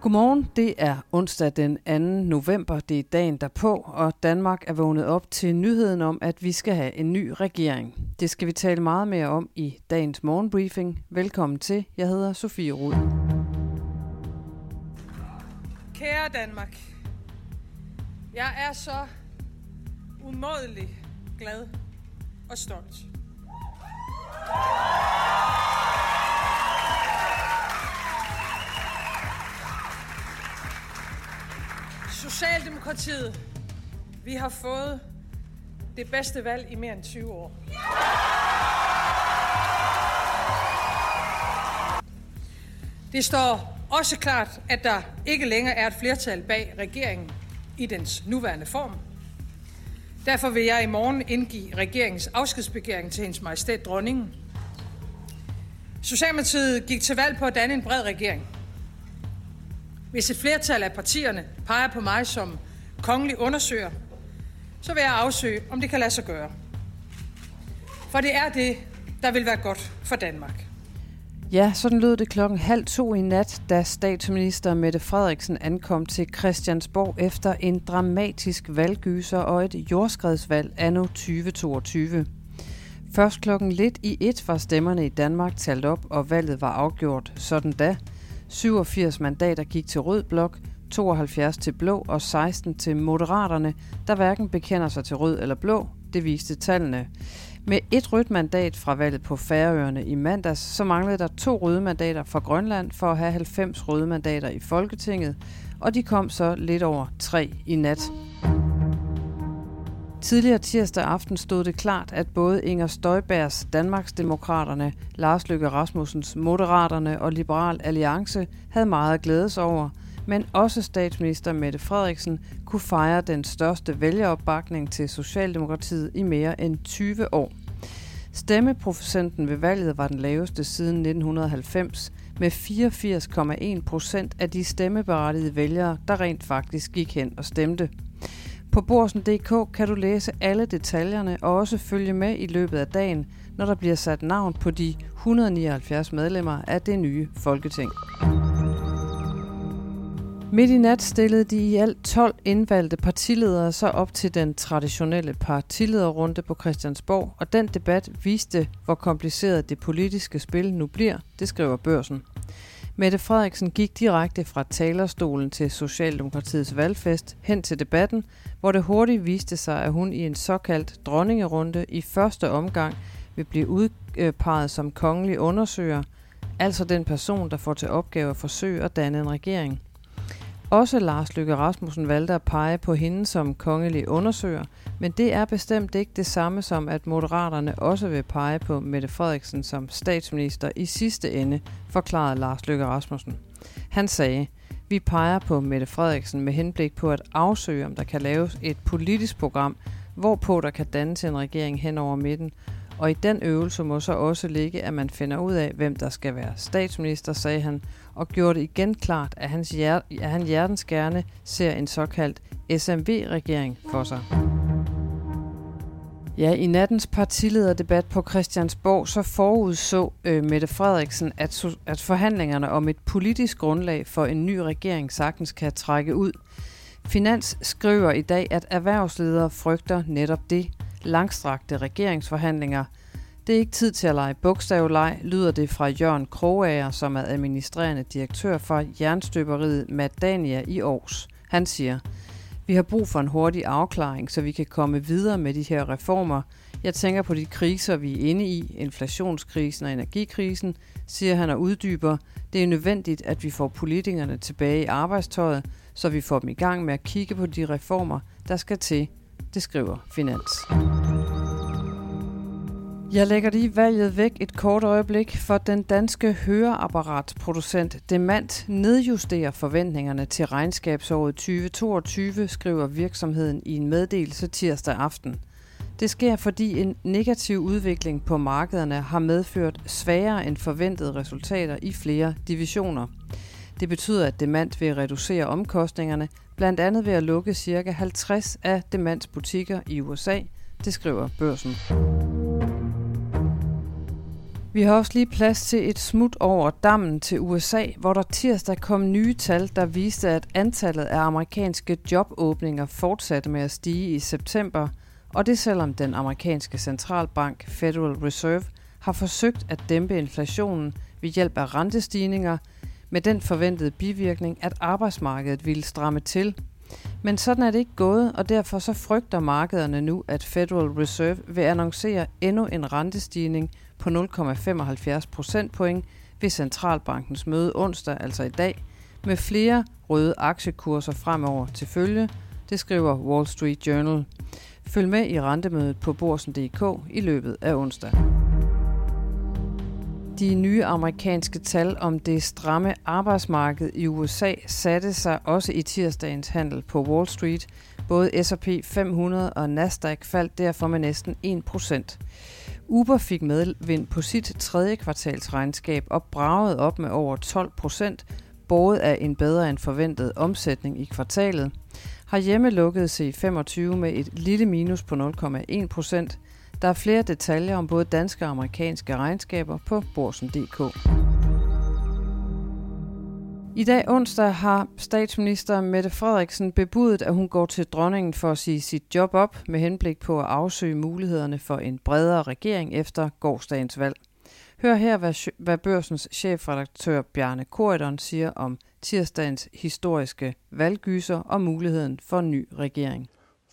Godmorgen, det er onsdag den 2. november, det er dagen derpå, og Danmark er vågnet op til nyheden om, at vi skal have en ny regering. Det skal vi tale meget mere om i dagens morgenbriefing. Velkommen til, jeg hedder Sofie Rud. Kære Danmark, jeg er så umådelig glad og stolt. Socialdemokratiet, vi har fået det bedste valg i mere end 20 år. Det står også klart, at der ikke længere er et flertal bag regeringen i dens nuværende form. Derfor vil jeg i morgen indgive regeringens afskedsbegæring til Hendes Majestæt Dronningen. Socialdemokratiet gik til valg på at danne en bred regering. Hvis et flertal af partierne peger på mig som kongelig undersøger, så vil jeg afsøge, om det kan lade sig gøre. For det er det, der vil være godt for Danmark. Ja, sådan lød det 1:30 i nat, da statsminister Mette Frederiksen ankom til Christiansborg efter en dramatisk valggyser og et jordskredsvalg anno 2022. Først 12:50 var stemmerne i Danmark talt op, og valget var afgjort sådan da. 87 mandater gik til rød blok, 72 til blå og 16 til Moderaterne, der hverken bekender sig til rød eller blå, det viste tallene. Med et rødt mandat fra valget på Færøerne i mandags, så manglede der 2 røde mandater fra Grønland for at have 90 røde mandater i Folketinget, og de kom så lidt over 3 i nat. Tidligere tirsdag aften stod det klart, at både Inger Støjbergs Danmarksdemokraterne, Lars Løkke Rasmussens Moderaterne og Liberal Alliance havde meget at glædes over, men også statsminister Mette Frederiksen kunne fejre den største vælgeropbakning til Socialdemokratiet i mere end 20 år. Stemmeprocenten ved valget var den laveste siden 1990, med 84,1% af de stemmeberettigede vælgere, der rent faktisk gik hen og stemte. På Børsen.dk kan du læse alle detaljerne og også følge med i løbet af dagen, når der bliver sat navn på de 179 medlemmer af det nye Folketing. Midt i nat stillede de i alt 12 indvalgte partiledere så op til den traditionelle partilederrunde på Christiansborg, og den debat viste, hvor kompliceret det politiske spil nu bliver, det skriver Børsen. Mette Frederiksen gik direkte fra talerstolen til Socialdemokratiets valgfest hen til debatten, hvor det hurtigt viste sig, at hun i en såkaldt dronningerunde i første omgang vil blive udpeget som kongelig undersøger, altså den person, der får til opgave at forsøge at danne en regering. Også Lars Løkke Rasmussen valgte at pege på hende som kongelig undersøger, men det er bestemt ikke det samme som, at Moderaterne også vil pege på Mette Frederiksen som statsminister i sidste ende, forklarede Lars Løkke Rasmussen. Han sagde, vi peger på Mette Frederiksen med henblik på at afsøge, om der kan laves et politisk program, hvorpå der kan dannes en regering hen over midten, og i den øvelse må så også ligge, at man finder ud af, hvem der skal være statsminister, sagde han, og gjorde det igen klart, at han hjertens gerne ser en såkaldt SMV-regering for sig. Ja, i nattens partilederdebat på Christiansborg så forudså Mette Frederiksen, at forhandlingerne om et politisk grundlag for en ny regering sagtens kan trække ud. Finans skriver i dag, at erhvervsledere frygter netop det. Langstrakte regeringsforhandlinger. Det er ikke tid til at lege bogstavleg, lyder det fra Jørgen Kroager, som er administrerende direktør for jernstøberiet Madania i Aarhus. Han siger, vi har brug for en hurtig afklaring, så vi kan komme videre med de her reformer. Jeg tænker på de kriser, vi er inde i, inflationskrisen og energikrisen, siger han og uddyber. Det er nødvendigt, at vi får politikerne tilbage i arbejdstøjet, så vi får dem i gang med at kigge på de reformer, der skal til. Det skriver Finans. Jeg lægger lige valget væk et kort øjeblik, for den danske høreapparatproducent Demant nedjusterer forventningerne til regnskabsåret 2022, skriver virksomheden i en meddelelse tirsdag aften. Det sker, fordi en negativ udvikling på markederne har medført sværere end forventede resultater i flere divisioner. Det betyder, at Demant vil reducere omkostningerne, blandt andet ved at lukke ca. 50 af Demants butikker i USA, det skriver Børsen. Vi har også lige plads til et smut over dammen til USA, hvor der tirsdag kom nye tal, der viste, at antallet af amerikanske jobåbninger fortsatte med at stige i september, og det selvom den amerikanske centralbank Federal Reserve har forsøgt at dæmpe inflationen ved hjælp af rentestigninger, med den forventede bivirkning, at arbejdsmarkedet ville stramme til. Men sådan er det ikke gået, og derfor så frygter markederne nu, at Federal Reserve vil annoncere endnu en rentestigning på 0,75 procentpoint ved Centralbankens møde onsdag, altså i dag, med flere røde aktiekurser fremover til følge, det skriver Wall Street Journal. Følg med i rentemødet på Børsen.dk i løbet af onsdag. De nye amerikanske tal om det stramme arbejdsmarked i USA satte sig også i tirsdagens handel på Wall Street. Både S&P 500 og Nasdaq faldt derfor med næsten 1%. Uber fik medvind på sit tredje kvartalsregnskab og bragede op med over 12%, både af en bedre end forventet omsætning i kvartalet. Herhjemme lukkede C25 med et lille minus på 0,1%. Der er flere detaljer om både danske og amerikanske regnskaber på Børsen.dk. I dag onsdag har statsminister Mette Frederiksen bebudet, at hun går til dronningen for at sige sit job op med henblik på at afsøge mulighederne for en bredere regering efter gårsdagens valg. Hør her, hvad Børsens chefredaktør Bjarne Corydon siger om tirsdagens historiske valggyser og muligheden for en ny regering.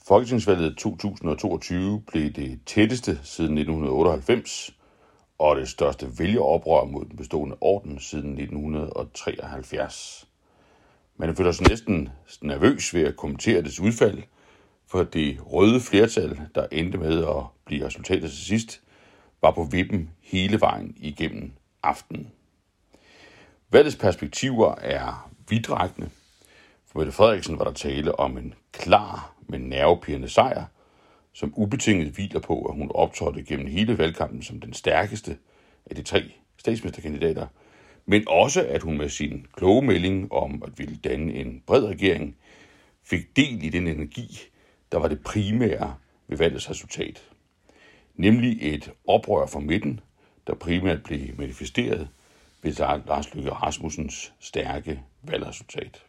Folketingsvalget 2022 blev det tætteste siden 1998 og det største vælgeroprør mod den bestående orden siden 1973. Man føler sig næsten nervøs ved at kommentere dets udfald, for det røde flertal, der endte med at blive resultatet til sidst, var på vippen hele vejen igennem aftenen. Valgets perspektiver er vidtrækkende. For Mette Frederiksen var der tale om en klar, men nervepirrende sejr, som ubetinget hviler på, at hun optrådte gennem hele valgkampen som den stærkeste af de tre statsministerkandidater, men også at hun med sin kloge melding om at ville danne en bred regering, fik del i den energi, der var det primære ved valgets resultat. Nemlig et oprør fra midten, der primært blev manifesteret ved Lars Løkke Rasmussens stærke valgresultat.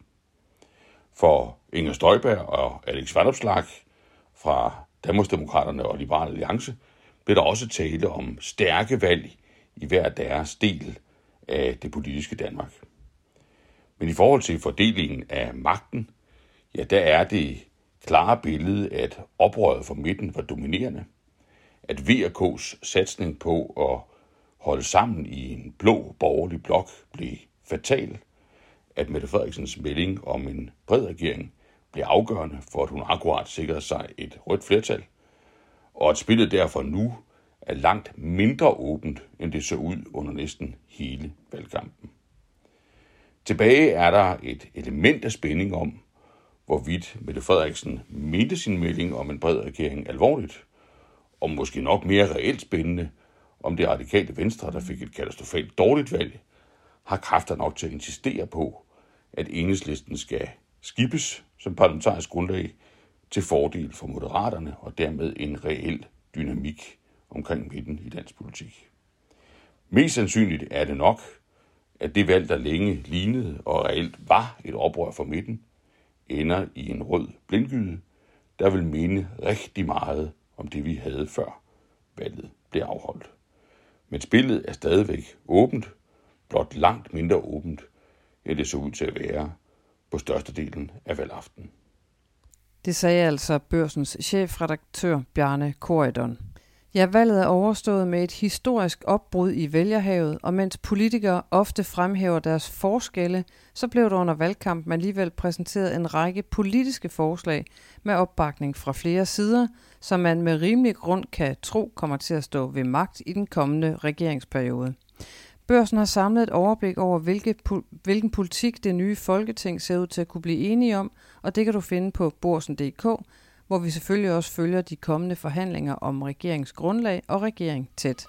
For Inger Støjberg og Alex Vanopslagh fra Danmarksdemokraterne og Liberal Alliance blev der også tale om stærke valg i hver deres del af det politiske Danmark. Men i forhold til fordelingen af magten, ja, der er det klare billede, at oprøret fra midten var dominerende, at VK's satsning på at holde sammen i en blå borgerlig blok blev fatal, at Mette Frederiksens melding om en bred regering blev afgørende for, at hun akkurat sikrede sig et rødt flertal, og at spillet derfor nu er langt mindre åbent, end det så ud under næsten hele valgkampen. Tilbage er der et element af spænding om, hvorvidt Mette Frederiksen mente sin melding om en bred regering alvorligt, og måske nok mere reelt spændende, om det radikale Venstre, der fik et katastrofalt dårligt valg, har kræfter nok til at insistere på, at Enhedslisten skal skibes som parlamentarisk grundlag til fordel for Moderaterne og dermed en reel dynamik omkring midten i dansk politik. Mest sandsynligt er det nok, at det valg, der længe lignede og reelt var et oprør for midten, ender i en rød blindgyde, der vil minde rigtig meget om det, vi havde før valget blev afholdt. Men spillet er stadigvæk åbent, blot langt mindre åbent, end det så ud til at være på størstedelen af valgaften. Det sagde altså Børsens chefredaktør Bjarne Corydon. Ja, valget er overstået med et historisk opbrud i vælgerhavet, og mens politikere ofte fremhæver deres forskelle, så blev der under valgkampen alligevel præsenteret en række politiske forslag med opbakning fra flere sider, som man med rimelig grund kan tro kommer til at stå ved magt i den kommende regeringsperiode. Børsen har samlet et overblik over, hvilken politik det nye Folketing ser ud til at kunne blive enige om, og det kan du finde på Børsen.dk, hvor vi selvfølgelig også følger de kommende forhandlinger om regeringsgrundlag og regering tæt.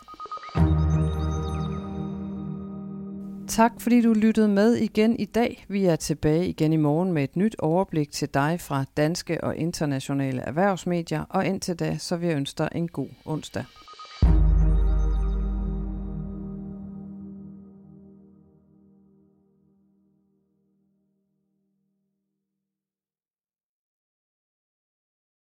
Tak fordi du lyttede med igen i dag. Vi er tilbage igen i morgen med et nyt overblik til dig fra danske og internationale erhvervsmedier, og indtil da så vil jeg ønske dig en god onsdag.